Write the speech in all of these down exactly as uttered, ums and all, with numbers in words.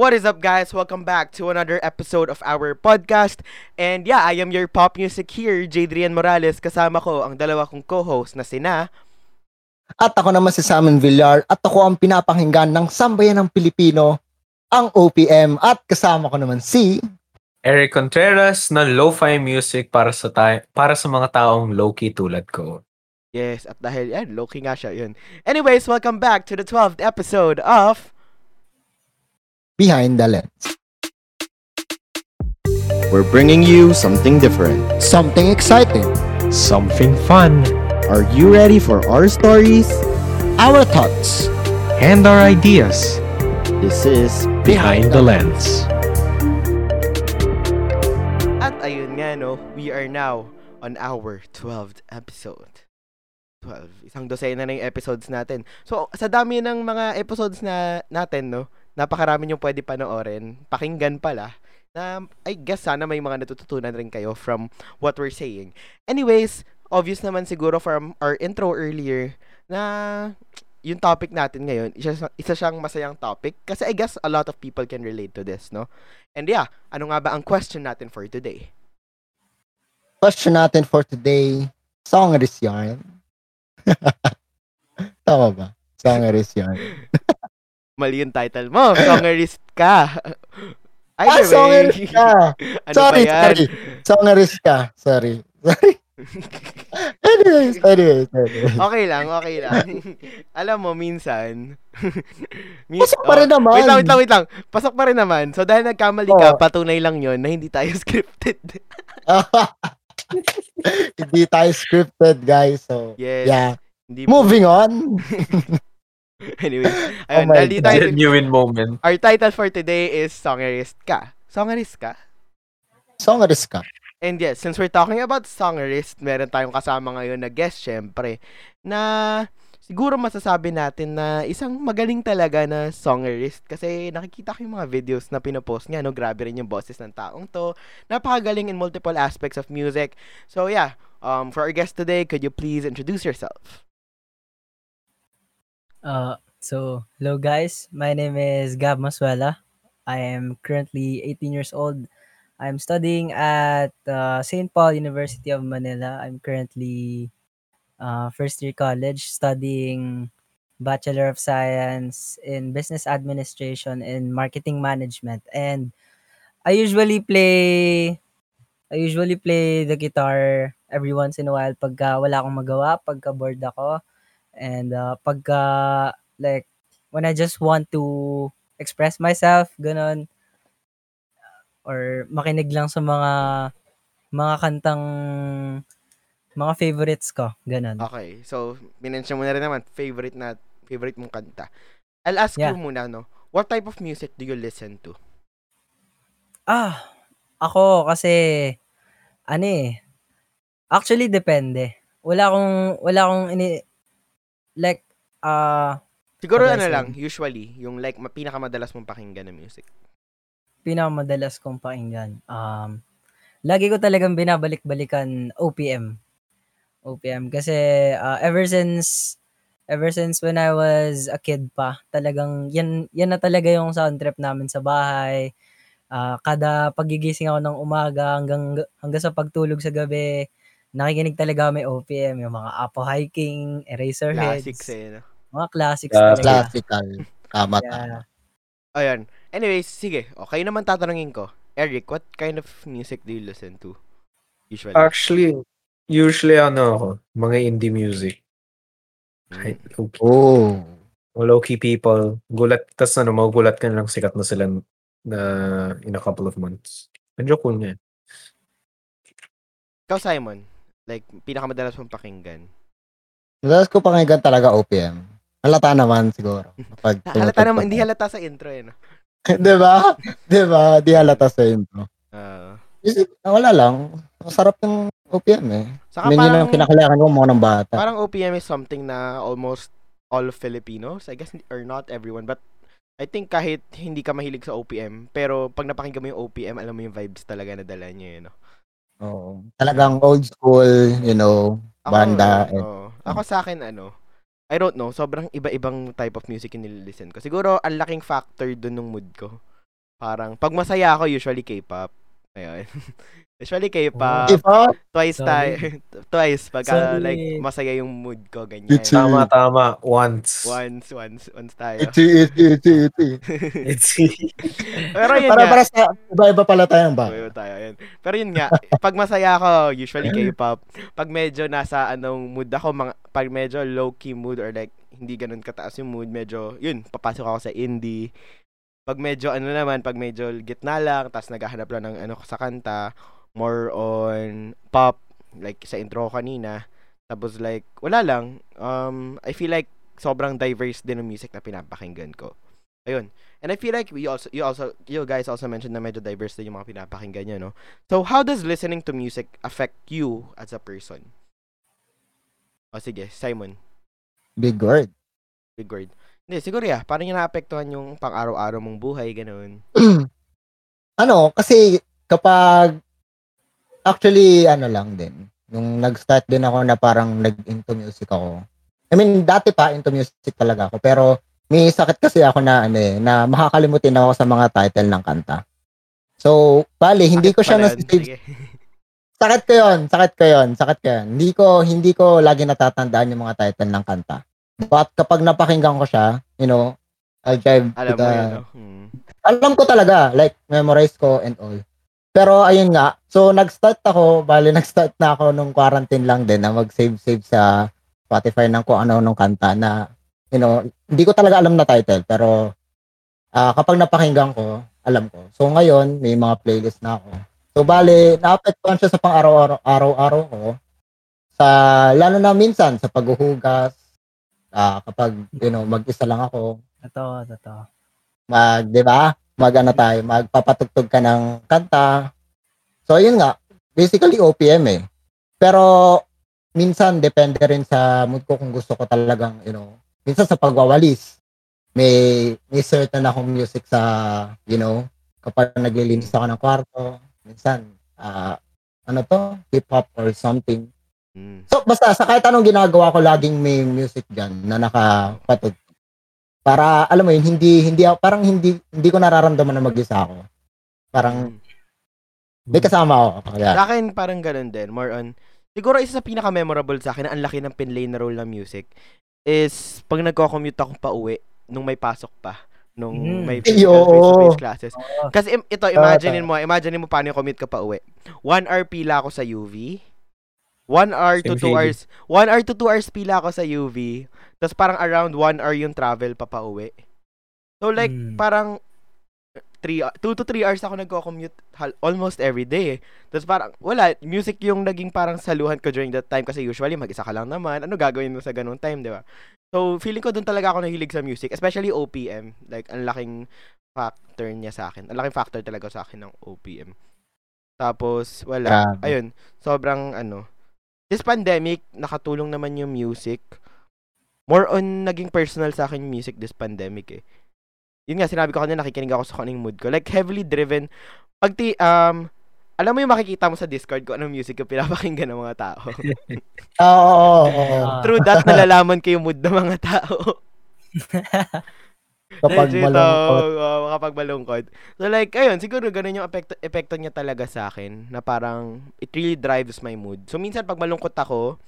What is up, guys? Welcome back to another episode of our podcast. And yeah, I am your pop music here, Jadrian Morales. Kasama ko ang dalawa kong co-host na sina... At ako naman si Saimon Villar. At ako ang pinapakinggan ng sambayan ng Pilipino, ang O P M. At kasama ko naman si... Eric Contreras ng lo-fi music para sa, ta- para sa mga taong low-key tulad ko. Yes, at dahil yan, low-key nga siya yun. Anyways, welcome back to the twelfth episode of... Behind the Lens. We're bringing you something different, something exciting, something fun. Are you ready for our stories, our thoughts, and our ideas? This is Behind the Lens. At ayun nga no, we are now on our twelfth episode. twelve, isang dosena na ng episodes natin. So, sa dami ng mga episodes na natin no, napakarami niyong pwede panoorin, pakinggan pala, na I guess sana may mga natututunan rin kayo from what we're saying. Anyways, obvious naman siguro from our intro earlier na yung topic natin ngayon, isa, isa siyang masayang topic kasi I guess a lot of people can relate to this, no? And yeah, ano nga ba ang question natin for today? Question natin for today, Songerist yarn. Tama ba? Songerist yarn. Mali yung title mo. Songerist Ka. Either ah, Songerist Ka. Ano sorry, sorry. Songerist Ka. Sorry. Sorry. anyways, anyways, anyways. Okay lang, okay lang. Alam mo, minsan... Min- Pasok pa rin oh, naman. Wait lang, wait lang, wait lang. Pasok pa rin naman. So, dahil nagkamali ka, oh. Patunay lang yon na hindi tayo scripted. Hindi tayo scripted, guys. So, yes, yeah. Moving po. On. Anyways, ayun, oh dahil tayo, genuine moment. Our title for today is Songerist Ka. Songerist Ka? Songerist Ka. And yes, since we're talking about Songerist, meron tayong kasama ngayon na guest, syempre, na siguro masasabi natin na isang magaling talaga na Songerist. Kasi nakikita ko yung mga videos na pinopost niya, no? Grabe rin yung boses ng taong to. Napakagaling in multiple aspects of music. So yeah, um, for our guest today, could you please introduce yourself? Uh, so, hello guys, my name is Gab Masuela. I am currently eighteen years old. I'm studying at uh, Saint Paul University of Manila. I'm currently uh, first year college studying Bachelor of Science in Business Administration and Marketing Management. And I usually play, I usually play the guitar every once in a while pagka wala akong magawa, pagka bored ako. And uh, pagka, like, when I just want to express myself, ganon, or makinig lang sa mga, mga kantang, mga favorites ko, ganon. Okay, so, minensya mo na rin naman, favorite na, favorite mong kanta. I'll ask yeah. you muna, no, what type of music do you listen to? Ah, ako, kasi, ano eh, actually, depende. Wala akong, wala akong, ini- Like, uh... Siguro ano lang, usually, yung like, pinakamadalas mong pakinggan na music. Pinakamadalas kong pakinggan. Um, lagi ko talagang binabalik-balikan O P M. O P M. Kasi, uh, ever since, ever since when I was a kid pa, talagang, yan, yan na talaga yung sound trip namin sa bahay. Uh, kada pagigising ako ng umaga hanggang, hanggang sa pagtulog sa gabi, nakikinig talaga may O P M, yung mga Apo Hiking, Eraser Heads. Classics eh. No? Mga classics uh, talaga. Classical. Tama yeah. tama. Ayan. Anyways, sige. O, kayo naman tatanungin ko. Eric, what kind of music do you listen to? Usually. Actually, usually ano ako, mga indie music. Right? Low-key. Oh. Low-key people. Gulat. Tapos ano, magugulat ka na lang sikat na sila na in a couple of months. Medyo cool nga. Ikaw, Saimon? Like, pinakamadalas mong pakinggan? Madalas ko pakinggan talaga O P M. Halata naman siguro. Pag, halata naman, hindi halata sa intro eh. No? Diba? Diba? Di halata sa intro. Uh, Wala lang. Masarap ng O P M eh. Saka parang, yun yung kinakailangan ko mo ng bata. Parang O P M is something na almost all Filipinos, I guess, or not everyone, but I think kahit hindi ka mahilig sa O P M, pero pag napakinggan mo yung O P M, alam mo yung vibes talaga na dala niya eh. No? Oh, talagang old school, you know, ako, banda. Eh, oh. Ako sa akin, ano, I don't know, sobrang iba-ibang type of music yung nililisten ko. Siguro, ang laking factor dun ng mood ko. Parang, pag masaya ako, usually K-pop. Ayun. Usually K-pop. K-pop? Twice tayo. Twice. Pagka, Sorry. like, masaya yung mood ko, ganyan. It's tama, it. tama. Once. Once, once. Once tayo. Iti, iti, iti, iti. Iti. Pero yun para, nga. Para sa, iba-iba pala tayo ba? Iba tayo, yun. Pero yun nga, pag masaya ako, usually K-pop. Pag medyo nasa, anong mood ako, mga, pag medyo low-key mood or like, hindi ganun kataas yung mood, medyo, yun, papasok ako sa indie. Pag medyo, ano naman, pag medyo gitna lang, tapos naghahanap lang ng ano sa kanta, more on pop, like sa intro kanina. Tapos like, wala lang. Um, I feel like sobrang diverse din ng music na pinapakinggan ko. Ayun. And I feel like we also, you also, you guys also mentioned na medyo diverse din yung mga pinapakinggan nyo, no? So, how does listening to music affect you as a person? O sige, Saimon. Big word. Big word. Hindi, siguro ya, paano niya naapektuhan yung pang-araw-araw mong buhay, ganun? Ano, kasi kapag, actually, ano lang din, nung nag-start din ako na parang nag-into music ako. I mean, dati pa, into music talaga ako, pero may sakit kasi ako na, ano eh, na makakalimutin ako sa mga title ng kanta. So, bali, hindi sakit ko siya nasisave. Sakit ko yun, sakit ko yun, sakit ko yun. Hindi ko, hindi ko lagi natatandaan yung mga title ng kanta. But kapag napakinggan ko siya, you know, I'll drive alam to the... Yan, no? hmm. Alam ko talaga, like, memorize ko and all. Pero, ayun nga, so, nag-start ako, bali, nag-start na ako nung quarantine lang din na mag-save-save sa Spotify ng kung ano nung kanta na, you know, hindi ko talaga alam na title, pero uh, kapag napakinggan ko, alam ko. So, ngayon, may mga playlist na ako. So, bali, na-apektuhan siya sa pang-araw-araw ko. Sa, lalo na minsan, sa paghuhugas, Ah, uh, kapag, you know, mag-isa lang ako. Totoo, totoo. Mag, di ba? Mag, ano tayo, magpapatugtog ka ng kanta. So, yun nga. Basically, O P M eh. Pero, minsan, depende rin sa mood ko kung gusto ko talagang, you know, minsan sa pagwawalis. May, may certain akong music sa, you know, kapag naglilinis ako ng kwarto. Minsan, ah, uh, ano to? Hip-hop or something. So, basta sa kahit anong ginagawa ko, laging may music dyan na nakapatugtog. Para, alam mo yun, hindi, hindi, parang hindi, hindi ko nararamdaman na mag-isa ako. Parang, may kasama ako. Kaya. Sa akin, parang ganun din. More on, siguro isa sa pinaka-memorable sa akin, na ang laki ng pinlay na role ng music, is, pag nagko-commute ako pa uwi, nung may pasok pa. Nung may face-to-face classes. Kasi, ito, imagine mo, imagine mo paano yung commute ka pa uwi. One hour pila ako sa U V. One hour to two hours. One hour to two hours pila ako sa U V. Tapos parang around one hour yung travel papauwi. So like, hmm. parang three, two to three hours ako nagko-commute almost every day. Tapos parang, wala, music yung naging parang saluhan ko during that time. Kasi usually, mag-isa ka lang naman. Ano gagawin mo sa ganun time, di ba? So feeling ko dun talaga ako nahilig sa music. Especially O P M. Like, ang laking factor niya sa akin. Ang laking factor talaga sa akin ng O P M. Tapos, wala. Yeah. Ayun, sobrang ano. This pandemic, nakatulong naman yung music. More on, naging personal sa akin yung music this pandemic eh. Yun nga, sinabi ko kanina, nakikinig ako sa kaning mood ko. Like, heavily driven. Pag ti, um, alam mo yung makikita mo sa Discord ko anong music yung pinapakinggan ng mga tao. Oo, oo, oo. Through that, nalalaman ko yung mood ng mga tao. Kapag Legit, malungkot. Oh, kapag malungkot. So like, ayun, siguro ganun yung epekto, epekto niya talaga sa akin, na parang, it really drives my mood. So minsan, pag malungkot ako,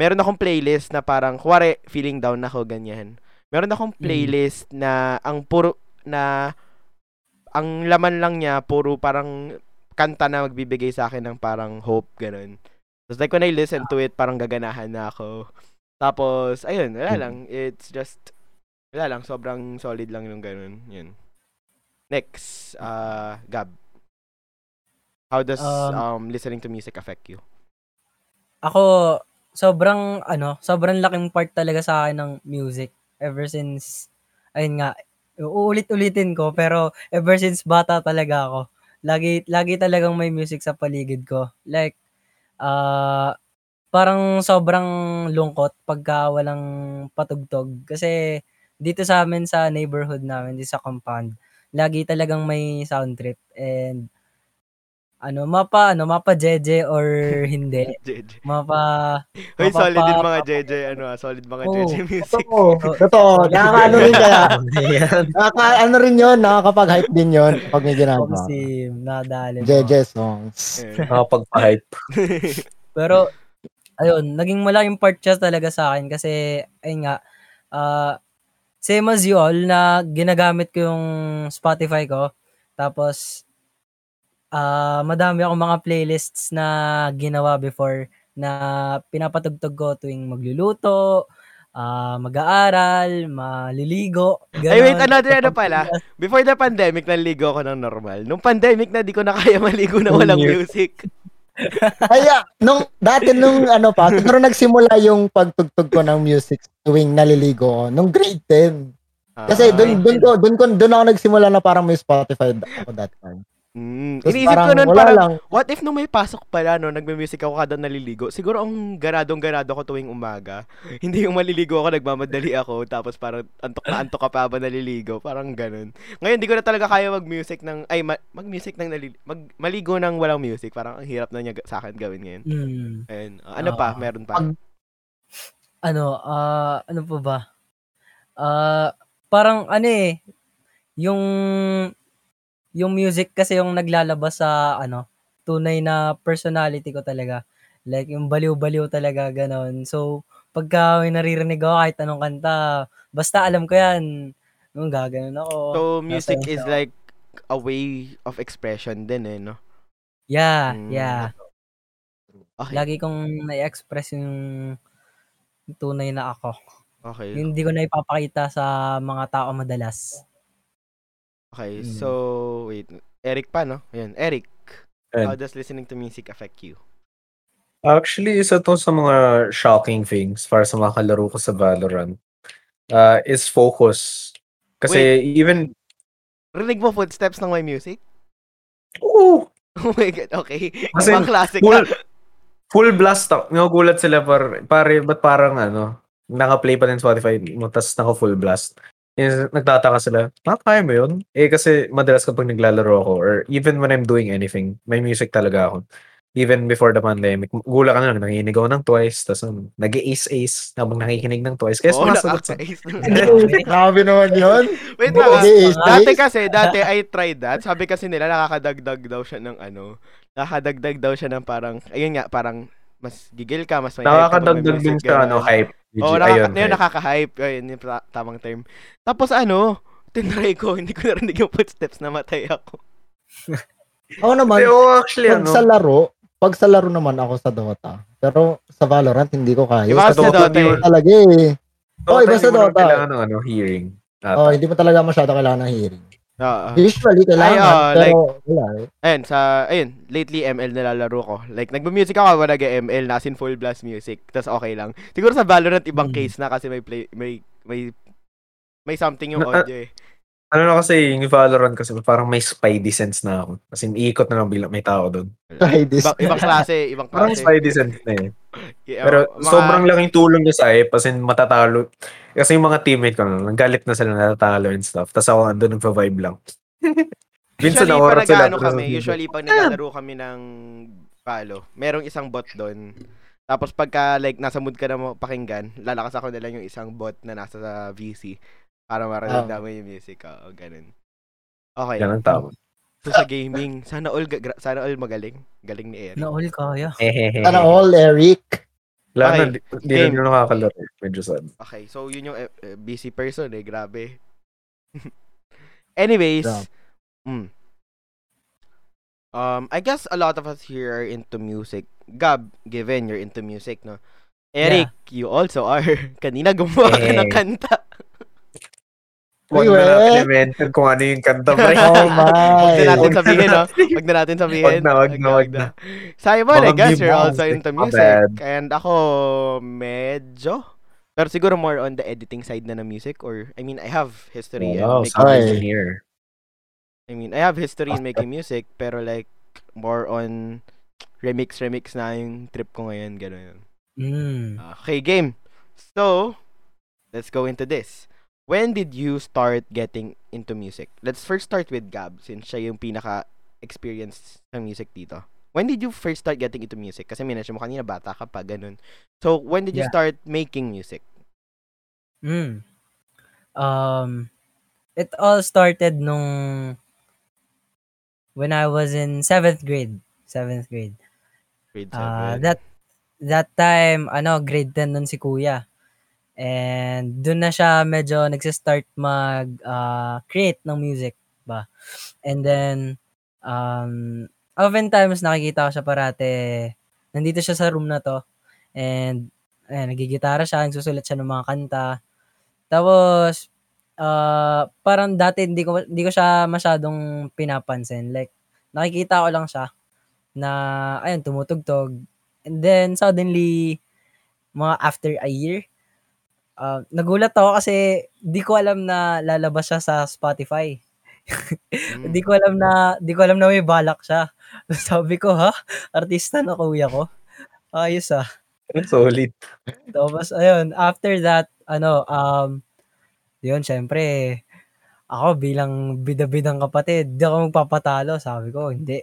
meron akong playlist na parang, kuwari, feeling down ako, ganyan. Meron akong playlist mm. na, ang puro, na, ang laman lang niya, puro parang, kanta na magbibigay sa akin ng parang hope, ganun. So like, when I listen to it, parang gaganahan na ako. Tapos, ayun, wala lang. It's just, wala lang, sobrang solid lang yung ganun. Yun. Next, uh, Gab. How does um, um listening to music affect you? Ako, sobrang, ano, sobrang laking part talaga sa akin ng music. Ever since, ayun nga, uulit-ulitin ko, pero ever since bata talaga ako. Lagi, lagi talagang may music sa paligid ko. Like, uh, parang sobrang lungkot pagka walang patugtog. Kasi, dito sa amin, sa neighborhood namin, dito sa compound, lagi talagang may sound trip. And ano, mapa, ano, mapa J J or hindi. J J. Mapa, hoy, mapa, solid din mga J J, ano, solid mga oh, J J music. Totoo, totoo. Nakaka-ano rin kaya. Nakaka-ano rin yun, nakakapag-hype din yun pag may ginagawa. Sim, nakadali. J J songs. Nakapag-hype. Pero, ayun, naging malaking part siya talaga sa akin kasi, ayun nga, uh, same as you all na ginagamit ko yung Spotify ko. Tapos, Uh, madami akong mga playlists na ginawa before na pinapatugtog ko tuwing magluluto, uh, mag-aaral, maliligo. Ganun. Ay, wait, another ano pala. Before the pandemic, naligo ko ng normal. Nung pandemic na, di ko na kaya maligo na walang music. Kaya, nung, dati nung ano pa, pero nagsimula yung pagtugtog ko ng music tuwing naliligo ko, nung grade ten. Kasi dun, dun, dun, dun, dun, dun ako nagsimula na parang may Spotify ako that time. Mm. Iniisip ko nun parang lang. What if nung may pasok pala no, nagme-music ako kada naliligo. Siguro ang garadong-garado ko tuwing umaga. Hindi yung maliligo ako, nagmamadali ako. Tapos parang antok na antok ka pa ba naliligo. Parang ganun. Ngayon di ko na talaga kaya mag-music ng Ay ma- mag-music ng naliligo mag, maligo ng walang music. Parang ang hirap na niya sa akin gawin ngayon. mm. And, uh, Ano uh, pa? Meron pa? Ang, ano uh, Ano pa ba? Uh, parang ano eh Yung Yung music kasi yung naglalabas sa ano, tunay na personality ko talaga. Like yung baliw-baliw talaga ganoon. So pagka may naririnig ako kahit anong kanta, basta alam ko 'yan. Nung gaganon ako. So music Nasa is ako. Like a way of expression din eh, no? Yeah, hmm. yeah. Okay. Lagi kong nai-express yung tunay na ako. Okay. Yung hindi ko na ipapakita sa mga tao madalas. Okay, mm. so, wait. Eric pa, no? Ayan, Eric. And, how does listening to music affect you? Actually, isa to sa mga shocking things para sa mga kalaro ko sa Valorant uh, is focus. Kasi wait, even... Rinig mo footsteps ng my music? Oo! Oh my God, okay. Kasi ibang classic full, full blast up. Nagugulat sila, par, pare, ba't parang ano, naka-play pa din Spotify mo, tas naka-full blast. Nagtataka sila, nakakaya mo yun? Eh kasi madalas kapag naglalaro ako or even when I'm doing anything, may music talaga ako. Even before the pandemic, gula ka na lang, nanginig ako ng Twice, tapos um, nag-ace-ace habang nakikinig ng Twice. Kaya sumasagot sa... Grabe naman yun. Wait lang, dati kasi, dati I tried that. Sabi kasi nila, nakakadagdag daw siya ng ano, nakakadagdag daw siya ng parang, ayun nga, parang mas gigil ka, mas may hype. Nakakadagdag din sa ano, hype. Oh, nakaka- ayun, nakaka-hype. Ayun, yung tamang term. Tapos ano, tinry ko, hindi ko narinig yung footsteps, namatay ako. Ako naman, oh, actually, pag ano? sa laro, pag sa laro naman ako sa Dota. Pero sa Valorant, hindi ko kaya. Iba sa Dota yun. Talaga eh. Oh, iba sa Dota. Kailangan ng ano, hearing. Oh, hindi mo talaga masyado kailangan ng hearing. Uh, Usually, kailangan. Ay, oh, pero, like, wala eh. Ayun, sa, ayun, lately, M L nalalaro ko. Like, nagbe-music ako, wala ka M L, nasa in full blast music. Tapos okay lang. Siguro sa Valorant, ibang mm. case na kasi may play, may, may, may something yung audio eh. Ano na kasi, yung Valorant kasi, parang may spidey sense na ako. Kasi iikot na lang bilang may tao doon. Iba, ibang klase, ibang klase. Parang spidey sense na eh. Yeah, pero mga... sobrang laking tulong niya sa eh. Kasi matatalo. Kasi yung mga teammate ko, nanggalit na sila, natatalo and stuff. Tapos ako andun, nagpa-vibe lang. Minsan na oras sila. Kami, usually, pag naglalaro kami ng palo, merong isang bot doon. Tapos pagka like, nasa mood ka na pakinggan, lalakas ako na lang yung isang bot na nasa sa V C. Para maraming oh. dami yung music. O, oh, ganun. Okay. Ganun tama. So, sa gaming, sana all, gra- sana all magaling. Galing ni Eric. Na all kaya. Sana all, Eric. Lalo, okay. Di na nyo nakakalaro. Medyo sad. Okay, so yun yung uh, busy person eh. Grabe. Anyways. Yeah. Mm, um, I guess a lot of us here are into music. Gab, given you're into music, no? Eric, yeah. You also are. Kanina gumawa hey. ka ng kanta. Huwag na natin i-mention kung ano yung kanta, bro. Oh my. Huwag na natin sabihin, no? Huwag na natin sabihin. Huwag na, huwag na, huwag na. Simon, I guess you're also into music. And ako, medyo. Pero siguro more on the editing side na na music. Or, I mean, I have history in making music. I mean, I have history in making music. Pero like, more on remix, remix na yung trip ko ngayon. Gano'n. Okay, game. So, let's go into this. When did you start getting into music? Let's first start with Gab since siya yung pinaka experience ng music dito? When did you first start getting into music? Kasi minasya mo kanina, bata ka pa, ganun. So, when did you yeah. start making music? Mm. Um, it all started nung when I was in seventh grade. seventh grade. Grade seven. Uh, that, that time, ano, grade ten nun si Kuya. And dun na siya medyo nagsistart mag-create uh, ng music ba. And then, um... oftentimes, nakikita ko siya parate, nandito siya sa room na to, and ayan, nagigitara siya, nagsusulat siya ng mga kanta. Tapos, uh, parang dati, hindi ko, hindi ko siya masyadong pinapansin. Like, nakikita ko lang siya na, ayun, tumutugtog. And then, suddenly, mga after a year, uh, nagulat ako kasi di ko alam na lalabas siya sa Spotify. Hindi mm. ko alam na, di ko alam na may balak siya. Sabi ko, ha? Artista na kuya ko. Ayos ah. Solid. Tapos, ayun, after that, ano, um, yun, syempre, ako bilang bidabidang kapatid, di ako magpapatalo. Sabi ko, hindi.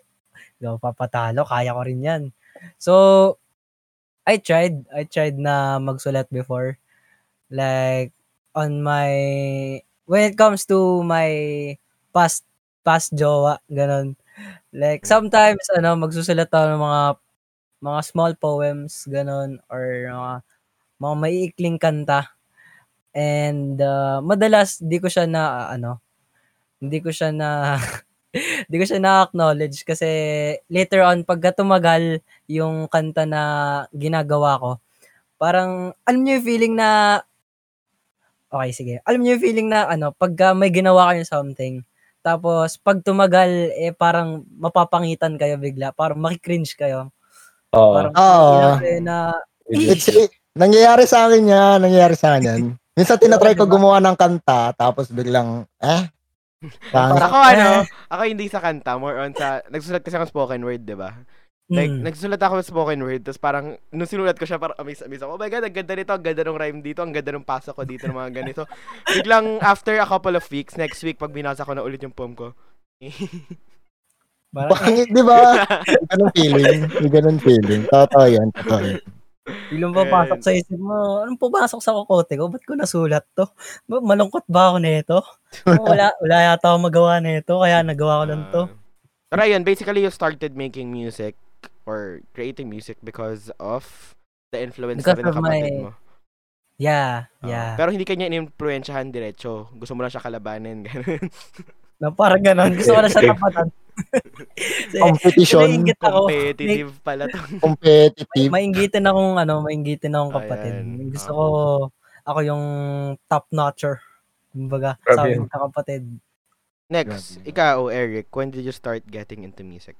Di ako papatalo, kaya ko rin yan. So, I tried. I tried na magsulat before. Like, on my, when it comes to my past, past jowa, ganun. Like, sometimes, ano, magsusulat ako ng mga, mga small poems, ganun, or mga, mga maiikling kanta. And, uh, madalas, di ko siya na, ano, hindi ko siya na, di ko siya na-acknowledge kasi later on, pagka tumagal yung kanta na ginagawa ko, parang, alam niyo yung feeling na, okay, sige, alam niyo yung feeling na, ano, pagka may ginawa kayo something, tapos, pag tumagal, eh, parang mapapangitan kayo bigla. Parang makikringe kayo. Oo. Parang makikringe na, it's, it, nangyayari sa akin yan. Nangyayari sa akin yan. Minsan tinatry ko gumawa ng kanta, tapos biglang, eh? Parang, ako, ano, ako hindi sa kanta. More on sa, nagsusulat kasi ako spoken word, di ba? Like, mm. nagsusulat ako spoken word, tapos parang, nung sinulat ko siya, parang amaze-amaze ako. Oh my God, ang ganda nito, ang ganda ng rhyme dito, ang ganda ng paso ko dito, ng mga ganito. Biglang, after a couple of weeks, next week, pag binasa ko na ulit yung poem ko. Bakit, di ba? May ganun feeling. May ganun feeling. Totoo yan, totoo yan. Bilang papasok sa isip mo, anong pumasok sa kokote ko? Ba't ko nasulat to? Malungkot ba ako nito? Wala, wala yata ako magawa nito, kaya nagawa ko lang to. Pero ayun, basically, you started making music or creating music because of the influence because na kapatid my... mo. Yeah, uh, yeah. Pero hindi kanya in-influensyahan diretso. Gusto mo lang siya kalabanin, gano'n. No, parang gano'n. Gusto mo lang siya tapatan. Competition. Competitive pala to. Competitive. Mainggitin akong, ano, mainggitin akong kapatid. Ayan. Gusto um, ko, ako yung top-notcher. Kumbaga, sa akin kapatid. Next, ikaw, Eric, when did you start getting into music?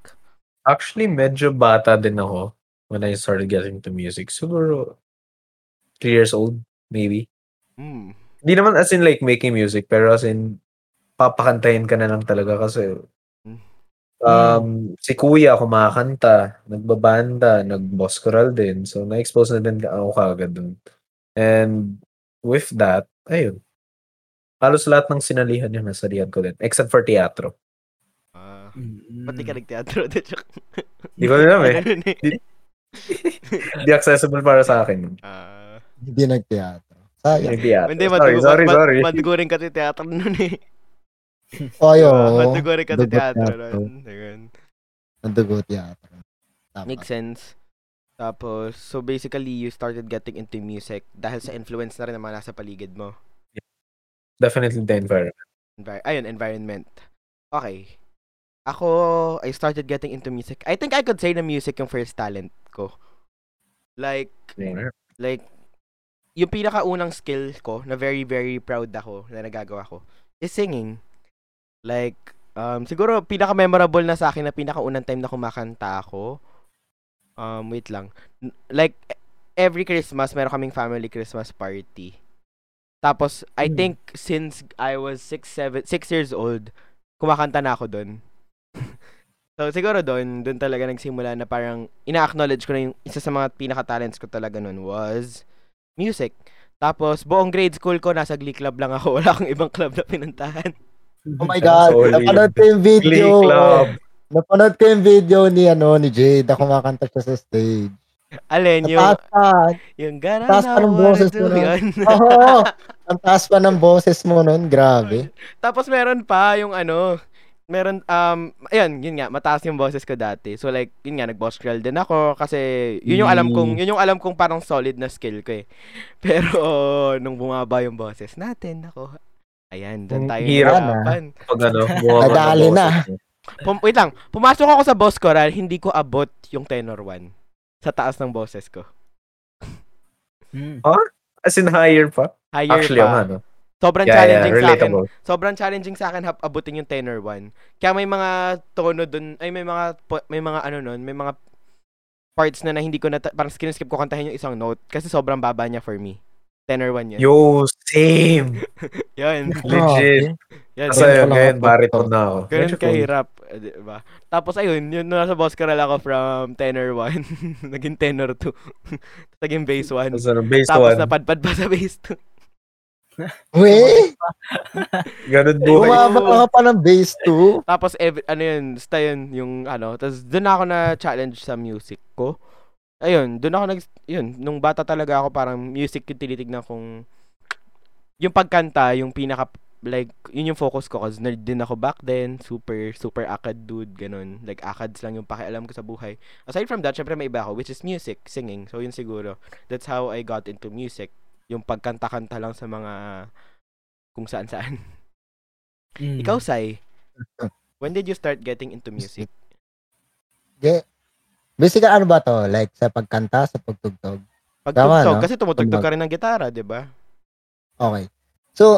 Actually, medyo bata din ako when I started getting into music. Siguro, three years old, maybe. Mm. Di naman as in like making music, pero as in papakantahin ka na lang talaga kasi um, mm. si Kuya kumakanta, nagbabanda, nag-boss choral din. So, na-expose na din ako kagad dun. And with that, ayun. Halos lahat ng sinalihan yung nasalihan ko din. Except for teatro. Uh, mm. Ba't di ka nag-teatro? Di ko alam eh. Di, di accessible para sa akin. Uh, hindi nag-teatro. Sayang. Hindi, sorry, sorry, sorry. Madugo rin ka sa teatro nun eh. Oyo. Madugo rin ka sa teatro nun. Madugo teatro. Makes sense. Tapos, so basically, you started getting into music dahil sa influence na rin naman nasa paligid mo. Definitely the environment. Envir- Ayun, environment. Okay. Ako, I started getting into music. I think I could say na music yung first talent ko. Like, yeah. like, yung pinakaunang skill ko na very, very proud ako na nagagawa ko is singing. Like, um, siguro, pinaka-memorable na sa akin na pinakaunang time na kumakanta ako. Um, wait lang. Like, every Christmas, meron kaming family Christmas party. Tapos, I think, since I was six, seven, six years old, kumakanta na ako dun. So, siguro dun, dun talaga nagsimula na parang, ina-acknowledge ko na yung isa sa mga pinaka-talents ko talaga nun was music. Tapos, buong grade school ko, nasa Glee Club lang ako. Wala akong ibang club na pinuntahan. Oh my God! Napanood ko yung video! Glee Club! Napanood ko yung video ni ano ni Jade, ako kumakanta siya sa stage. Alin yung Tataas, yung gano'n ng boses mo yun. Oo. Ang taas pa ng boses mo nun, grabe. Tapos meron pa yung ano, meron um ayun, yun nga, mataas yung boses ko dati. So like, yun nga, nag-boss girl din ako kasi yun yung alam kong, yun yung alam kong parang solid na skill ko eh. Pero oh, nung bumaba yung boses natin, ako. Ayan, doon tayo nahirapan. Pag ano, nadali na. Pum- wait lang, pumasok ako sa boss ko dahil hindi ko abot yung tenor one sa taas ng boses ko. Hmm. Or? As in higher pa? Higher actually, pa. Actually, ano? Sobrang yeah, challenging yeah, sa akin. Sobrang challenging sa akin hap abutin yung tenor one. Kaya may mga tono dun, ay may mga, may mga ano nun, may mga parts na na hindi ko na, parang skin-skip ko kantahin yung isang note kasi sobrang baba niya for me. Tenor one yun. Yo, same! Yun. Legit. Yan, kasi yun, ngayon, bariton na ako. Ganun kahirap. Diba? Tapos, ayun, yun, nasa boss karal ako from tenor one. Naging tenor two. Naging bass one. So, base Tapos, one. Napadpad pa sa bass two. Weh? Ganun buhay. Bumaba ka pa ng bass two. Tapos, ev- ano yun, basta yun, yung ano, tapos, dun ako na-challenge sa music ko. Ayun, doon ako nag... Yun, nung bata talaga ako, parang music yung tinitignan kong... Yung pagkanta, yung pinaka... Like, yun yung focus ko. Cause nerd din ako back then. Super, super akad dude. Ganun. Like, akads lang yung pakialam ko sa buhay. Aside from that, syempre may iba ako, which is music, singing. So, yun siguro. That's how I got into music. Yung pagkanta-kanta lang sa mga... Kung saan-saan. Mm. Ikaw, Sai. When did you start getting into music? Yeah. Basically, ano ba to? Like, sa pagkanta, sa pagtugtog? Pagtugtog, no? Kasi tumutugtog ka rin ng gitara, di ba? Okay. So,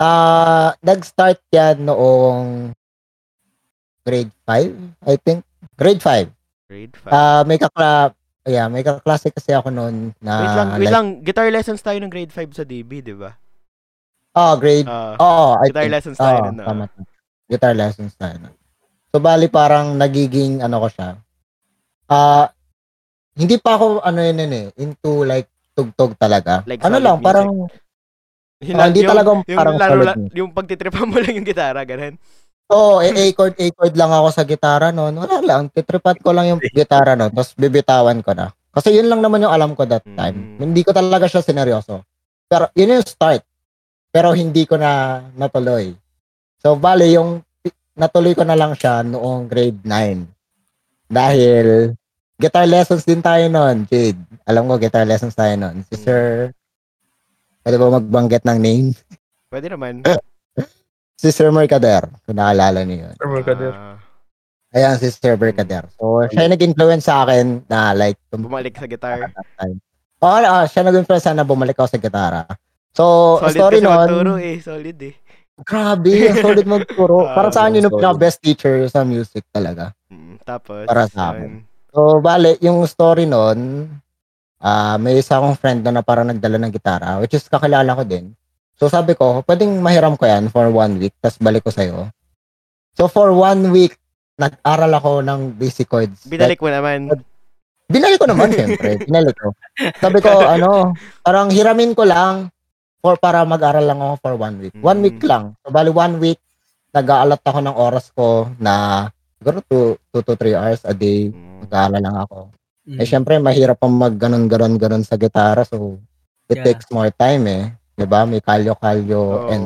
uh, nag-start yan noong grade five, I think. Grade five. Grade five. Uh, may kakla... Yeah, may kaklase kasi ako noon na... Wait lang, wait like, lang. Guitar lessons tayo ng grade five sa D B, di ba? Oh, grade... Uh, oh, I guitar think, lessons tayo oh, nun. No? Tama, tama. Guitar lessons tayo nun. So, bali parang nagiging ano ko siya. Ah, uh, hindi pa ako ano yun, yun eh, into like tugtog talaga. Like ano lang, music. Parang yun, uh, hindi yung, talaga yung parang laro la, yung pagtitripan mo lang yung gitara, ganun. Oo, oh, eh, A chord, A chord lang ako sa gitara noon. Wala lang, titripan ko lang yung gitara noon, tapos bibitawan ko na. Kasi yun lang naman yung alam ko that time. Hmm. Hindi ko talaga siya sineryoso. Pero yun yung start. Pero hindi ko na natuloy. So, bale, yung natuloy ko na lang siya noong grade nine. Dahil guitar lessons din tayo nun, Jade. Alam ko, guitar lessons tayo nun. Si Sir... Pwede ba magbanggit ng name? Pwede naman. Si Sir Mercader. Kung nakalala niyo yun. Sir Mercader. Uh, Ayan, si Sir Mercader. So, siya nag-influence sa akin na like... Bumalik sa guitar. Oo, oh, oh, siya nag-influence na bumalik ako sa gitara. So, solid story nun... Solid kasi magturo eh. Solid eh. Grabe, solid magturo. Para sa akin, yun yung pinaka-best teacher sa music talaga. Tapos, para sa akin. So, bale, yung story nun, uh, may isa akong friend na, na parang nagdala ng gitara, which is kakilala ko din. So, sabi ko, pwedeng mahiram ko yan for one week, tas balik ko sa'yo. So, for one week, nag-aral ako ng basic chords. Binalik mo naman. Binalik ko naman, siyempre. Binalik ko. Sabi ko, ano, parang hiramin ko lang for para mag-aral lang ako for one week. Mm. One week lang. So, bale, one week, nag-aalat ako ng oras ko na siguro two to three hours a day nag-aaral lang ako. Mm. Eh syempre mahirap pang mag ganon ganon ganon sa gitara so it yeah. takes more time eh. 'Di ba? May kalyo-kalyo oh. and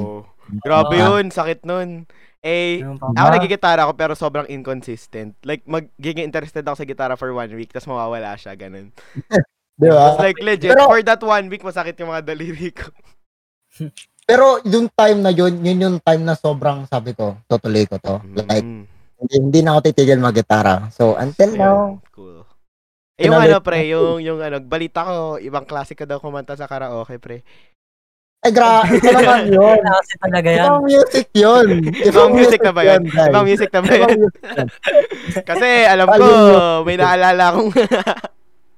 grabe uh, 'yun, sakit nun. Eh ako nagigitara ako pero sobrang inconsistent. Like magiging interested ako sa gitara for one week tapos mawawala siya ganun. 'Di ba? It's like legit pero, for that one week masakit yung mga daliri ko. Pero yung time na 'yun, yun yung time na sobrang sabi ko, tutuloy ko 'to. Mm. Like Hindi, hindi na ako titigil mag-gitara. So, until yeah, now. Cool. Eh, yung ano, pre, yung, yung ano, balita ko, ibang klase ka daw kumanta sa karaoke, pre. Eh, gra, ito naman yun. Klase talaga yan. Ibang music yun. Ibang music na ba yun? Ibang music na ba yun? Kasi, alam ko, may naalala akong,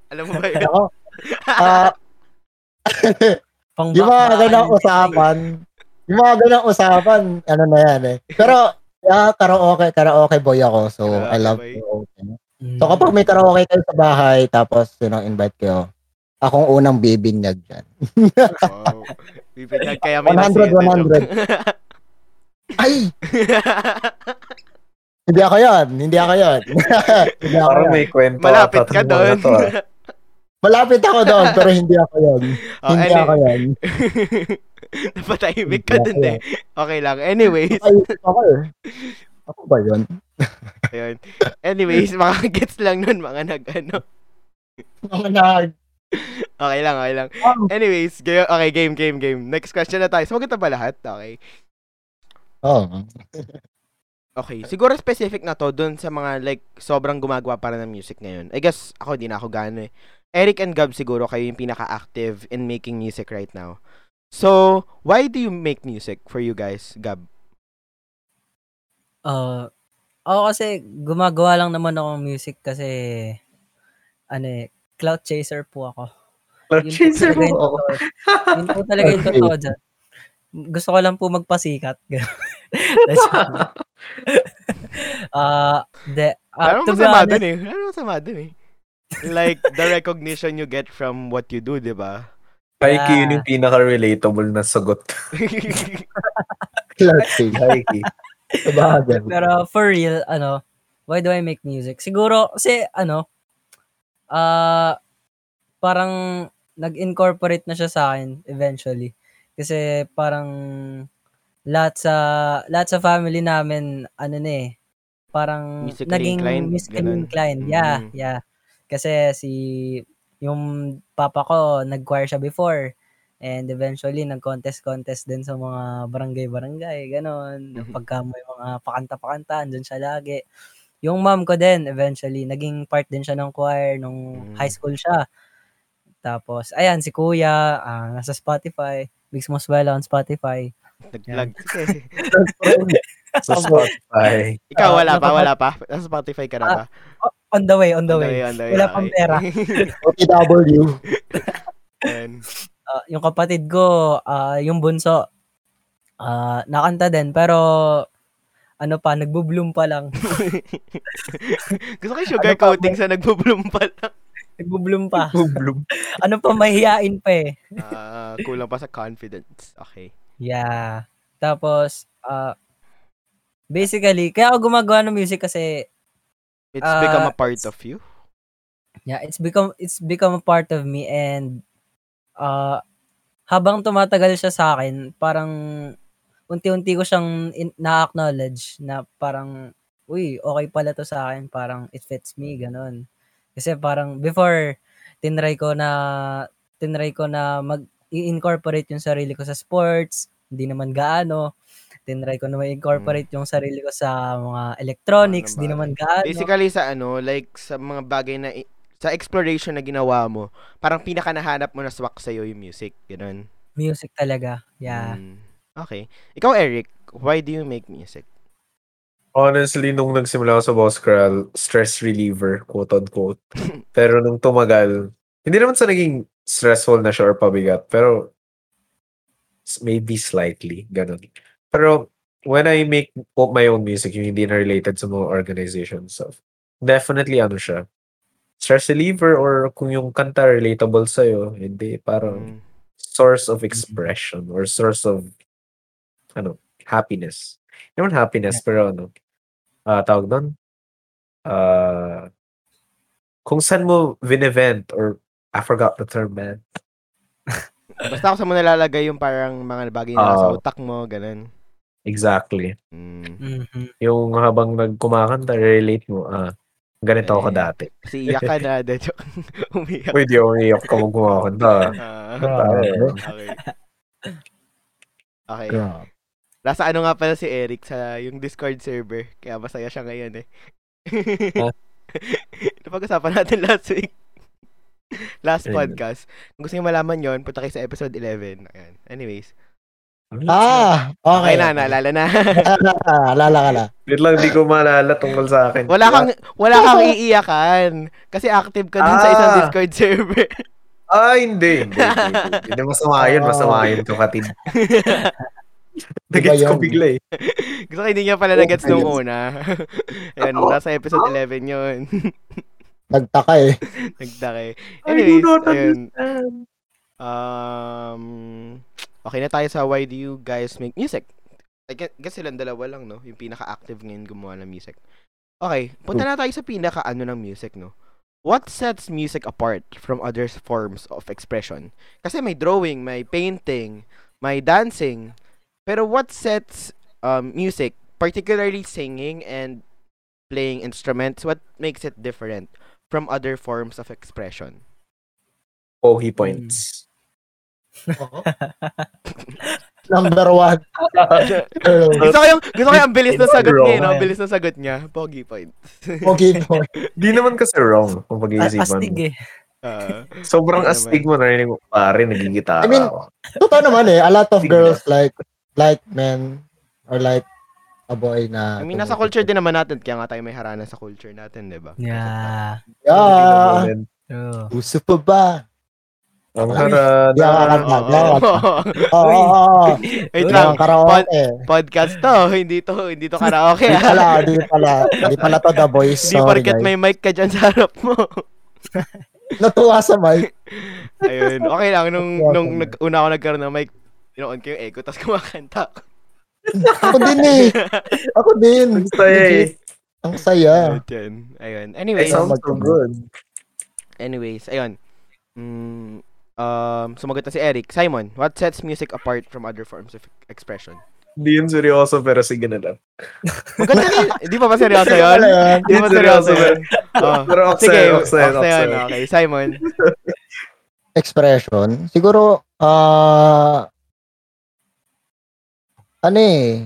alam mo ba yun? Ah, yung mga ganang usapan, yung mga ganang usapan, ano na yan eh. Pero, yeah, karaoke, karaoke boy ako. So, karaoke I love boy. Karaoke. So, kapag may karaoke kayo sa bahay, tapos, you know, invite kayo, akong unang bibinyag dyan. Wow. Bibinyag kaya may one hundred, nasa one hundred. Ay! Hindi ako yan. Hindi ako yan. Hindi ako Parang yan. May kwento. Malapit ka doon. Malapit ako doon, pero hindi ako yan. Oh, hindi any... ako yan. Napatahimik ka doon eh. Okay lang. Anyways. Ako eh. Ako ba yun? Ayun. Anyways, mga gets lang nun, mga nag, ano. Mga nag. Okay lang, okay lang. Anyways, g- okay, game, game, game. Next question na tayo. Sumagot na ba lahat? Okay. Oo. Oh. Okay, siguro specific na to dun sa mga like sobrang gumagawa para ng music ngayon. I guess ako din ako gano'n eh. Eric and Gab siguro kayo yung pinaka-active in making music right now. So, why do you make music for you guys, Gab? Uh, ako kasi gumagawa lang naman ako ng music kasi ano eh, cloud chaser po ako. Cloud yun chaser po ako. Yun po talaga yung totoo dyan. Gusto ko lang po magpasikat. That's all. uh, the, uh, to be honest, eh. Ano masama dun eh? Like, the recognition you get from what you do, di ba? Haiki, yun yung pinaka-relatable na sagot. Classic, Haiki. Pero for real, ano, why do I make music? Siguro, kasi, ano, uh, parang nag-incorporate na siya sa akin eventually. Kasi parang lahat sa lahat sa family namin ano na eh parang musically naging inclined, musically inclined. Yeah, mm-hmm. yeah. Kasi si yung papa ko nag-choir siya before and eventually nag-contest-contest din sa mga barangay-barangay, ganon. Mm-hmm. Pagka may mga pakanta-pakanta, andun siya lagi. Yung mom ko din eventually naging part din siya ng choir nung mm-hmm. high school siya. Tapos ayan si Kuya, uh, nasa Spotify. Big Masuela on Spotify. Nag-vlog. Sa Spotify. Ikaw, wala pa, wala pa. Sa Spotify ka na ba? Uh, on the way, on the, on way. way on the wala way. Pang pera. O T W. uh, yung kapatid ko, uh, yung bunso, uh, nakanta din, pero ano pa, nagbo-bloom pa lang. Gusto ko yung sugar ano coating sa nagbo-bloom pa lang. Nag-bloom pa. Nag-bloom. Ano pa, mahihain pa eh. Uh, kulang pa sa confidence. Okay. Yeah. Tapos, uh, basically, kaya ako gumagawa ng music kasi it's uh, become a part of you? Yeah, it's become it's become a part of me and uh, habang tumatagal siya sa akin, parang unti-unti ko siyang in- na-acknowledge na parang, uy, okay pala to sa akin. Parang it fits me, ganun. Kasi parang before tinry ko na tinry ko na mag-incorporate yung sarili ko sa sports, hindi naman gaano. Tinry ko na mag-incorporate mm. yung sarili ko sa mga electronics, hindi ano naman gaano. Basically sa ano, like sa mga bagay na sa exploration na ginawa mo, parang pinaka nahanap mo na swak sa iyo yung music, ganoon. Music talaga. Yeah. Mm. Okay. Ikaw Eric, why do you make music? Honestly, nung nagsimula ako sa Boscral, stress reliever, quote-unquote. Pero nung tumagal, hindi naman sa naging stressful na siya or pabigat, pero maybe slightly, ganun. Pero when I make my own music, yung hindi na related sa mga organization stuff, definitely ano siya, stress reliever or kung yung kanta relatable sa'yo, hindi, parang source of expression or source of, ano, happiness. Naman happiness pero ano uh, tawag doon uh, kung saan mo vinevent or I forgot the term man basta kung saan mo nalalagay yung parang mga bagay na uh, sa utak mo ganun exactly mm. mm-hmm. yung habang nagkumakanta relate mo ah ganito ako dati si iyak ka na dito umiyak pwede umiyak ka kung kumakanta okay okay, okay. Yeah. Nasa ano nga pala si Eric sa yung Discord server. Kaya masaya siya ngayon eh. Huh? Napag-usapan natin last week. Last yeah. podcast. Kung gusto nyo malaman yon punta kayo sa episode eleven. Ayan. Anyways. Ah! Okay, okay na, naalala na. Alala ka na. Wait lang, di ko maalala tungkol sa akin. Wala kang, wala kang iiyakan. Kasi active ka dun ah. sa isang Discord server. Ah, hindi. Hindi, hindi, hindi. Hindi masama yun. Masama yun. Kapatid. Nag-gets ko bigla eh. Gusto kayo hindi niya pala oh, nag-gets nung una. Ayan, nasa episode oh. eleven yun. Nagtaka eh. Nagtaka eh. Anyways, ayun. Um, okay na tayo sa why do you guys make music? I guess silang dalawa lang, no? Yung pinaka-active ngayon gumawa ng music. Okay, punta na tayo sa pinaka ano ng music, no? What sets music apart from other forms of expression? Kasi may drawing, may painting, may dancing. Pero what sets um, music, particularly singing and playing instruments, what makes it different from other forms of expression? Pogi points. Oo. Number one. gusto ko yung, gusto ko yung bilis na sagot niya, no? Bilis na sagot niya. Pogi point. Pogi point. Di naman kasi wrong kung pag-iisipan. Astig eh. Uh, Sobrang astig mo, narinig mo, pare, naging gitara. I mean, totoo naman eh. A lot of girls like, like men or like a boy na... I mean, nasa culture din naman natin. Kaya nga tayo may harana sa culture natin, diba? Yeah. Yeah. Uso pa ba? Ang harana. Oo. Wait lang. Podcast to. Hindi to, hindi to karaoke. Hindi pala. Hindi pala. Hindi pala to The Voice. Hindi porket may mic ka dyan sa harap mo. Natuwa sa mic. Ayun. Okay lang. Nung, nung una ako nagkaroon ng mic, inoon ko yung echo, tapos kumakanta ako. Ako din eh. Ako din. Ang saya eh. Ang saya. Ayun. Anyway. It sounds so good. Anyways. Ayun. Mm, um, sumagot na si Eric. Simon, what sets music apart from other forms of expression? Hindi yun seryoso, pero sige na lang. Maganda yun. Hindi pa ba seryoso yun? Hindi pa seryoso yun. Oh. Pero oksayon, oksayon, oksayon. Okay, Simon. Expression? Siguro, ah, uh, ano eh,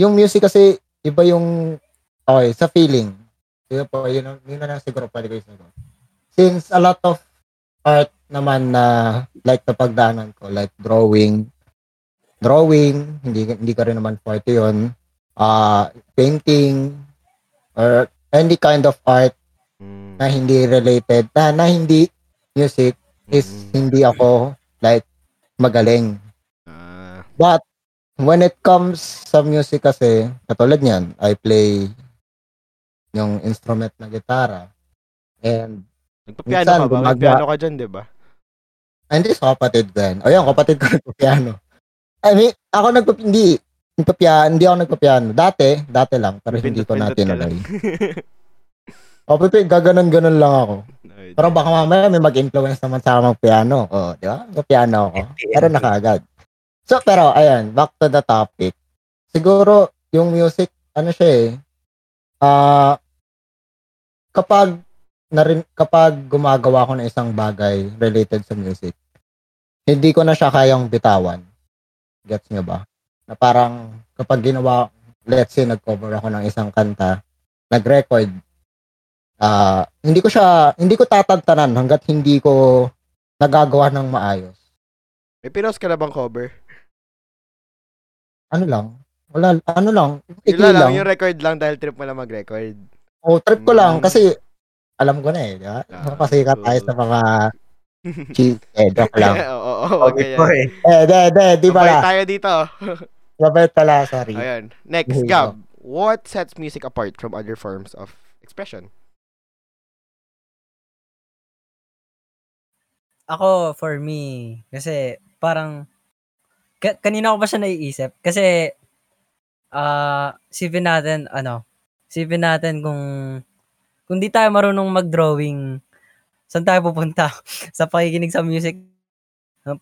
yung music kasi, iba yung, okay, sa feeling. Yun po, yun, yun na lang siguro pwede guys na. Since a lot of art naman na uh, like na pagdaanan ko, like drawing, drawing, hindi, hindi ka rin naman forte yun, uh, painting, or any kind of art mm. na hindi related, na, na hindi music, is mm. hindi ako like magaling. Uh. But, when it comes sa music kasi, katulad niyan, I play yung instrument na gitara. And, nagpa-piano minsan, ka ba? Gumag- piano ka dyan, di ba? Hindi, sa kapatid din. O yan, kapatid ko nagpa-piano. I mean, ako nagpa- hindi, nagpa-piano, hindi ako nagpa-piano. Dati, dati lang, pero hindi ko natin nalali. O, pipi, gaganon-ganon lang ako. Pero baka mamaya may mag-influence naman sa mga piano. O, di ba? Nagpa-piano ako. Pero nakaagad. So, pero, ayan, back to the topic. Siguro, yung music, ano siya eh, uh, kapag, narin, kapag gumagawa ko ng isang bagay related sa music, hindi ko na siya kayang bitawan. Gets nyo ba? Na parang, kapag ginawa, let's say, nag-cover ako ng isang kanta, nag-record, uh, hindi ko siya, hindi ko tatantanan hanggat hindi ko nagagawa ng maayos. May pinos ka na bang cover? Ano lang? Wala, ano lang? Ikli lang. Yung record lang dahil trip mo lang mag-record. O, oh, trip ko mm. lang kasi alam ko na eh. Diba? Uh, kasi ka tayo sa mga cheese. Eh, joke lang. Oo, oo. Okay. okay. Eh, de, de, di ba? Mabay tayo dito. Mabay pala, sorry. Ayan. Next, Gab. What sets music apart from other forms of expression? Ako, for me, kasi parang K- kanina ko ba siya naiisip? Kasi, uh, sipin natin, ano, sipin natin kung, kung di tayo marunong mag-drawing, saan tayo pupunta? Sa pakikinig sa music.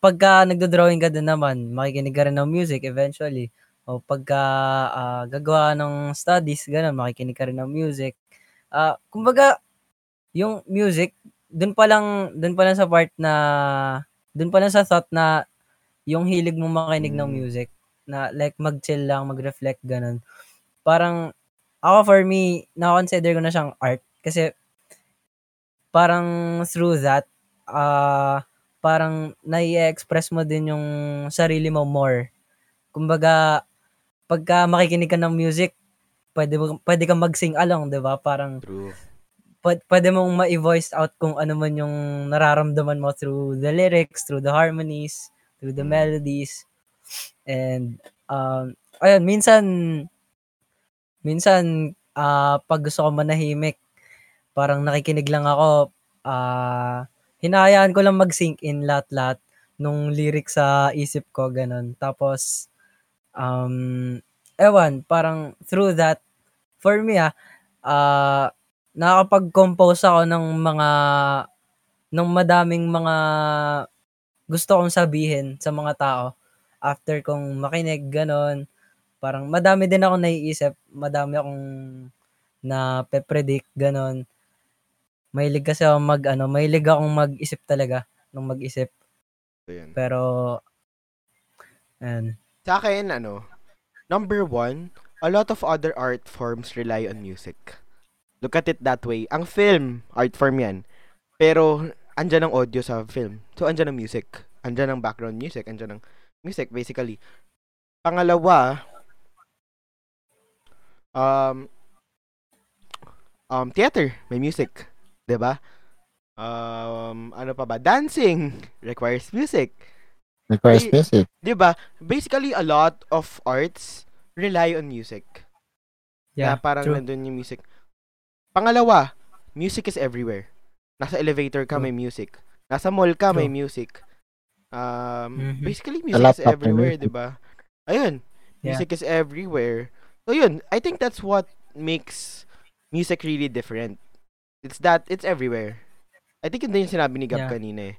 Pagka nagdo-drawing ka din naman, makikinig ka rin ng music eventually. O pagka uh, gagawa ng studies, ganun, makikinig ka rin ng music. Uh, kumbaga, yung music, dun palang, dun palang sa part na, dun palang sa thought na, yung hilig mo makinig ng music, na like mag-chill lang, mag-reflect, ganun. Parang, ako for me, na-consider ko na siyang art. Kasi, parang through that, uh, parang nai-express mo din yung sarili mo more. Kumbaga, pagka makikinig ka ng music, pwede, pwede kang mag-sing along, di ba? Parang, true. P- pwede mong ma-voice out kung ano man yung nararamdaman mo through the lyrics, through the harmonies, through the melodies, and, um, ayun, minsan, minsan, uh, pag gusto ko manahimik, parang nakikinig lang ako, uh, hinahayaan ko lang mag-sync in lahat-lahat nung lyrics sa isip ko, ganun. Tapos, um, ewan, parang through that, for me, ah, uh, nakapag-compose ako ng mga, ng madaming mga gusto kong sabihin sa mga tao after kong makinig, ganon. Parang madami din ako naiisip, madami akong nape-predict, ganon. Mahilig kasi ako mag, ano, mahilig akong mag-isip talaga, nung mag-isip. Ayan. Pero, ayan. Sa akin, ano, number one, a lot of other art forms rely on music. Look at it that way. Ang film, art form yan. Pero, andyan ang audio sa film. So, andyan ang music. Andyan ang background music. Andyan ang music, basically. Pangalawa, um, um, theater, may music. Diba? Um, ano pa ba? Dancing requires music. Requires Di- music. Diba? Basically, a lot of arts rely on music. Yeah, na parang true. Nandun yung music. Pangalawa, music is everywhere. Nasa elevator ka, may music. Nasa mall ka, may music. Um, mm-hmm. Basically, music is everywhere, di ba? Ayun, music yeah. is everywhere. So, yun, I think that's what makes music really different. It's that, it's everywhere. I think yun din yung sinabi ni Gab yeah. kanina eh.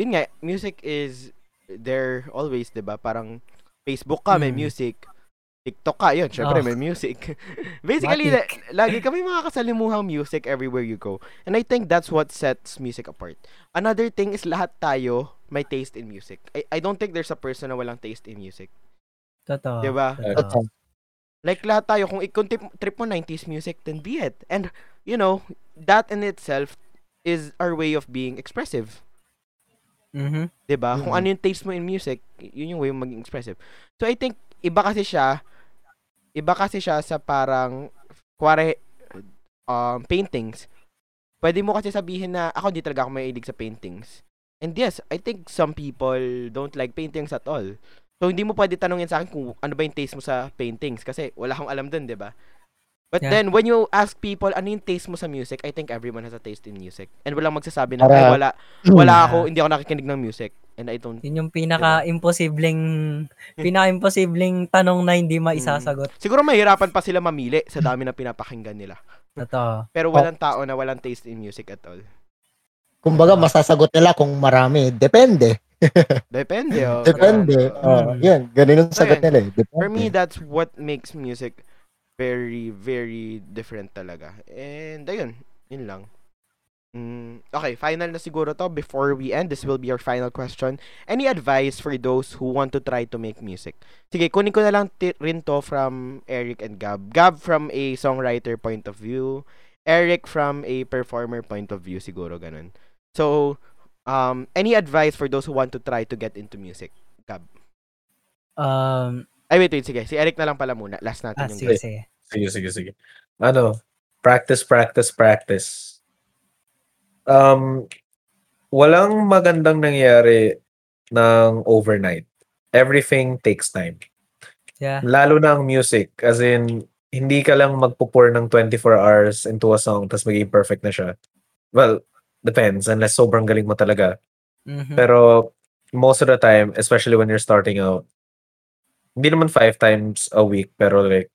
Yun nga, music is there always, di ba? Parang Facebook ka, mm. may music. TikTok ka, yun, syempre oh. may music. Basically, l- lagi kami makakasalimuhang music everywhere you go. And I think that's what sets music apart. Another thing is lahat tayo may taste in music. I, I don't think there's a person na walang taste in music. Totoo. Diba? Totoo. Like lahat tayo, kung trip mo nineties music, then be it. And, you know, that in itself is our way of being expressive. Mm-hmm. Diba? Mm-hmm. Kung ano yung taste mo in music, yun yung way yung maging expressive. So I think, Iba kasi siya, iba kasi siya sa parang, kuwari, um, paintings. Pwede mo kasi sabihin na, ako hindi talaga ako mahilig sa paintings. And yes, I think some people don't like paintings at all. So, hindi mo pwede tanongin sa akin kung ano ba yung taste mo sa paintings. Kasi wala akong alam dun, di ba? But yeah. then, when you ask people, ano yung taste mo sa music, I think everyone has a taste in music. And walang magsasabi na, ay, wala, wala ako, hindi ako nakikinig ng music. And I don't... Yun yung pinaka-imposibleng pinaka-imposibleng tanong na hindi maisasagot. Hmm. Siguro mahirapan pa sila mamili sa dami na pinapakinggan nila. Totoo. Pero walang tao na walang taste in music at all. Kumbaga, masasagot nila kung marami. Depende. Depende. Oh. Depende. Oh, yan, ganun ang sagot nila. Depende. For me, that's what makes music very, very different talaga. And ayun, yun lang. Mm, okay, final na siguro to. Before we end, this will be our final question. Any advice for those who want to try to make music? Sige, kunin ko na lang t- rin to from Eric and Gab. Gab from a songwriter point of view, Eric from a performer point of view, siguro ganun. So, um, any advice for those who want to try to get into music? Gab? Um, Ay, wait, wait, sige. Si Eric na lang pala muna. Last natin ah, yung sige, sige. sige, sige, sige. Ano, practice, practice, practice. Um, walang magandang nangyari ng overnight. Everything takes time. Yeah. Lalo na ang music. As in, hindi ka lang magpupur ng twenty-four hours into a song tapos magiging perfect na siya. Well, depends. Unless sobrang galing mo talaga. Mm-hmm. Pero most of the time, especially when you're starting out, hindi naman five times a week, pero like,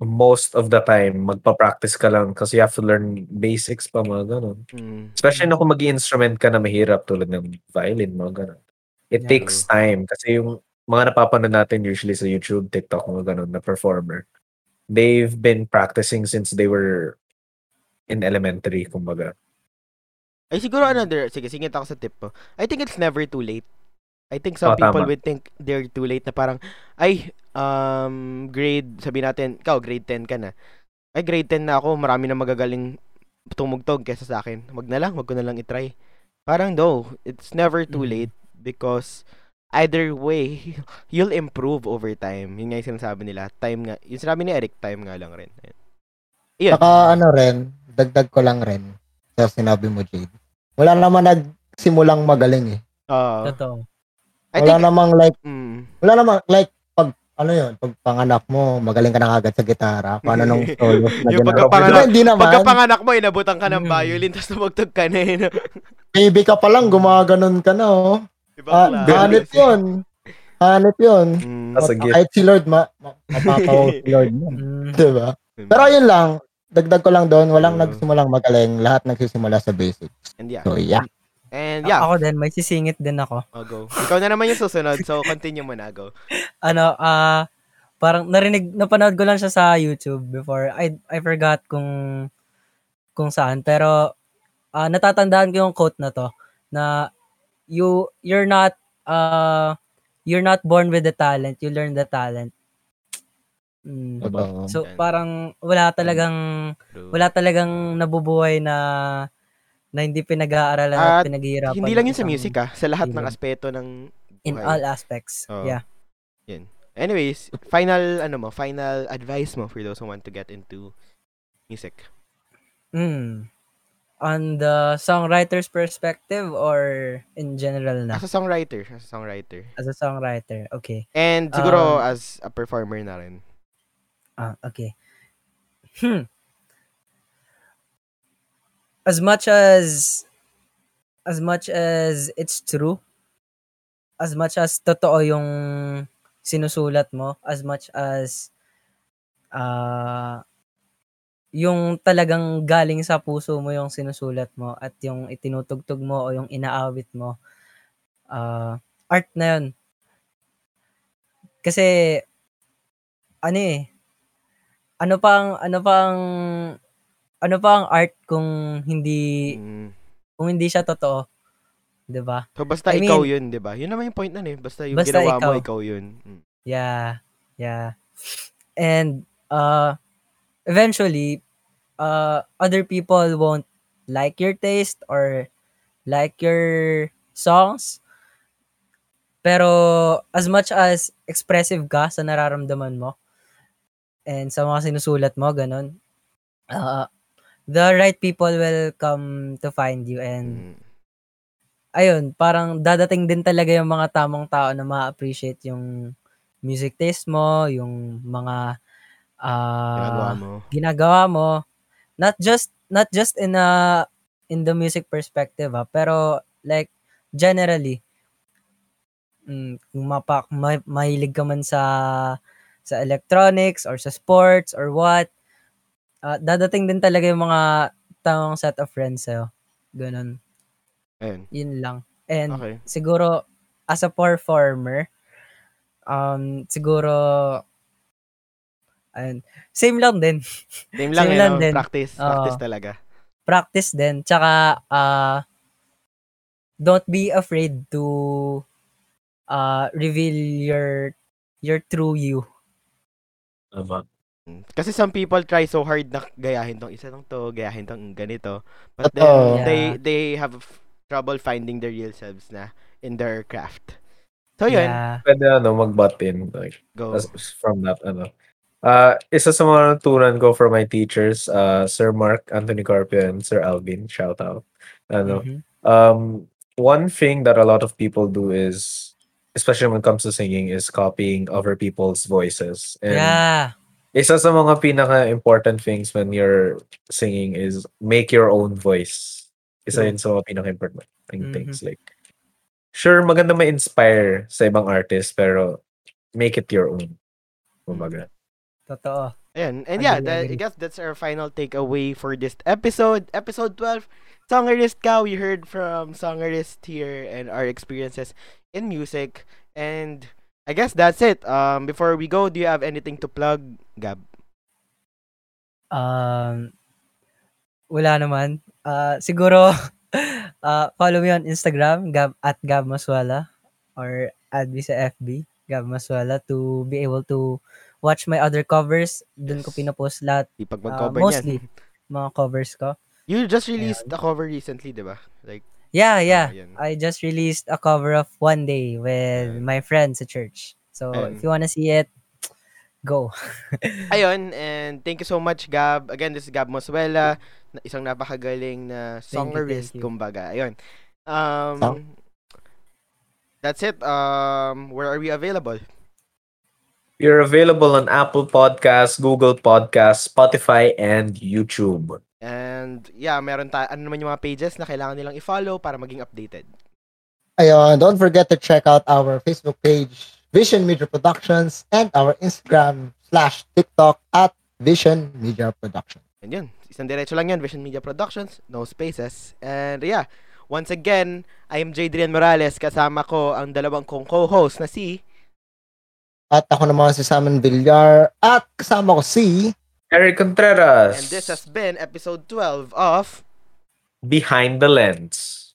most of the time, magpa-practice ka lang kasi you have to learn basics pa, mga ganun. Mm. Especially na kung mag-i-instrument ka na mahirap tulad ng violin, mga ganun. It yeah. takes time kasi yung mga napapanood natin usually sa YouTube, TikTok, mga ganun na performer, they've been practicing since they were in elementary, kumbaga. Ay, siguro another, sige, singit ako sa tip po. I think it's never too late. I think some oh, people tama. would think they're too late na parang, ay, um, grade, sabi natin, ikaw, grade ten ka na. Ay, grade ten na ako, marami na magagaling tumugtog kesa sa akin. Wag na lang, wag ko na lang itry. Parang, no, it's never too late because either way, you'll improve over time. Yun nga yung sinasabi nila. Time nga, yung sinabi ni Eric, time nga lang rin. Iyon. Saka ano rin, dagdag ko lang rin sa sinabi mo, Jade. Wala naman nagsimulang magaling eh. Oo. Uh, Totoo. I wala think, namang like, mm. wala namang like, pag, ano yun, pag panganak mo, magaling ka na agad sa gitara, paano nung solo na yung pagkapanganak, hindi naman. Pagkapanganak mo, inabutan ka ng violin, tapos tumugtog ka na yun. Baby ka palang, gumaganon ka na, oh. Diba, hanip yun. Hanip yun. Mm, kahit si Lord, ma- ma- mapapaw si Lord yun. Diba? Pero yun lang, dagdag ko lang doon, walang mm. nagsimulang magaling, lahat nagsisimula sa basics. And yeah. So, yeah. And yeah. Ako din, may sisingit din ako. I'll go. Ikaw na naman yung susunod, so continue mo na, go. Ano, ah, uh, parang narinig, napanood ko lang siya sa YouTube before. I I forgot kung kung saan, pero uh, natatandaan ko yung quote na to, na you, you're not, uh, you're not born with the talent, you learn the talent. Mm. So parang wala talagang wala talagang nabubuhay na na hindi pinag-aaralan at, at pinaghihirapan. Hindi lang yun sa music ah, sa lahat ng aspeto ng buhay. In all aspects. Oh. Yeah. Yan. Anyways, final ano mo, final advice mo for those who want to get into music. Mm. On the songwriter's perspective or in general na? As a songwriter, as a songwriter. As a songwriter, okay. And siguro um, as a performer na rin. Ah, okay. Hmm. As much as as much as it's true, as much as totoo yung sinusulat mo, as much as uh, yung talagang galing sa puso mo yung sinusulat mo at yung itinutugtog mo o yung inaawit mo, uh, art na yun. Kasi, ano eh, Ano pang ano pang ano pang art kung hindi mm. kung hindi siya totoo, 'di ba? So basta I ikaw mean, 'yun, 'di ba? 'Yun naman yung point na 'yun, eh. Basta yung basta ginawa ikaw. Mo ikaw 'yun. Mm. Yeah. Yeah. And uh eventually uh other people won't like your taste or like your songs. Pero as much as expressive ka sa nararamdaman mo, and sa mga sinusulat mo, ganun, uh, the right people will come to find you. And, mm. ayun, parang dadating din talaga yung mga tamang tao na ma-appreciate yung music taste mo, yung mga uh, ginagawa mo. Ginagawa mo. Not just, not just in a, in the music perspective, ha, pero like, generally, mm, kung mapak, ma- mahilig ka man sa sa electronics or sa sports or what, uh, dadating din talaga yung mga tamang set of friends sa'yo. Ganun. Ayun. Yun lang. And okay. Siguro, as a performer, um, siguro, ayun, same lang din. Same lang, same lang din. Practice. Practice uh, talaga. Practice din. Tsaka, uh, don't be afraid to uh, reveal your your true you. Aba. Kasi some people try so hard na gayahin tong isa nang to, gayahin tong ganito. But then, yeah. they they have trouble finding their real selves na in their craft. So yun. Yeah. Pwede ano, mag-butt-in. Like, go. From that, ano. Uh, isa sa mga natutunan ko from my teachers, uh, Sir Mark Anthony Corpio and Sir Alvin, shout out. Ano, mm-hmm. um, one thing that a lot of people do is, especially when it comes to singing, is copying other people's voices. And yeah. Isa sa mga pinaka-important things when you're singing is make your own voice. Isa yun sa mga pinaka-important things. Mm-hmm. Like, sure, maganda ma-inspire sa ibang artist, pero make it your own. Kumbaga. Totoo. Ayan. And yeah, that, I guess that's our final takeaway for this episode. Episode twelve, Songerist Ka. We heard from Songerist here and our experiences in music. And I guess that's it. Um, before we go, do you have anything to plug, Gab? Um, wala naman. Uh, siguro, uh, follow me on Instagram, Gab, at Gab Masuela, or add me sa F B, Gab Masuela, to be able to watch my other covers. Doon yes. ko pinapost lahat. Ipag mag-cover uh, mostly, yan. Mga covers ko. You just released Ayan. a cover recently, di ba? Like, yeah, yeah. Oh, I just released a cover of One Day with Ayan. my friends at church. So, Ayan. if you wanna see it, go. Ayun, and thank you so much, Gab. Again, this is Gab Masuela, isang napakagaling na songerist, kumbaga. Ayun. Um, oh. That's it. Um, where are we available? You're available on Apple Podcasts, Google Podcasts, Spotify, and YouTube. And yeah, meron tayo, ano naman yung mga pages na kailangan nilang i-follow para maging updated? Ayun, don't forget to check out our Facebook page, Vision Media Productions, and our Instagram slash TikTok at Vision Media Productions. And yun, isang diretso lang yun, Vision Media Productions, no spaces. And yeah, once again, I am Jadrian Morales. Kasama ko ang dalawang kong co-host na si... At ako naman si Saimon Villar. At kasama ko si... Eric Contreras. And this has been episode twelve of... Behind the Lens.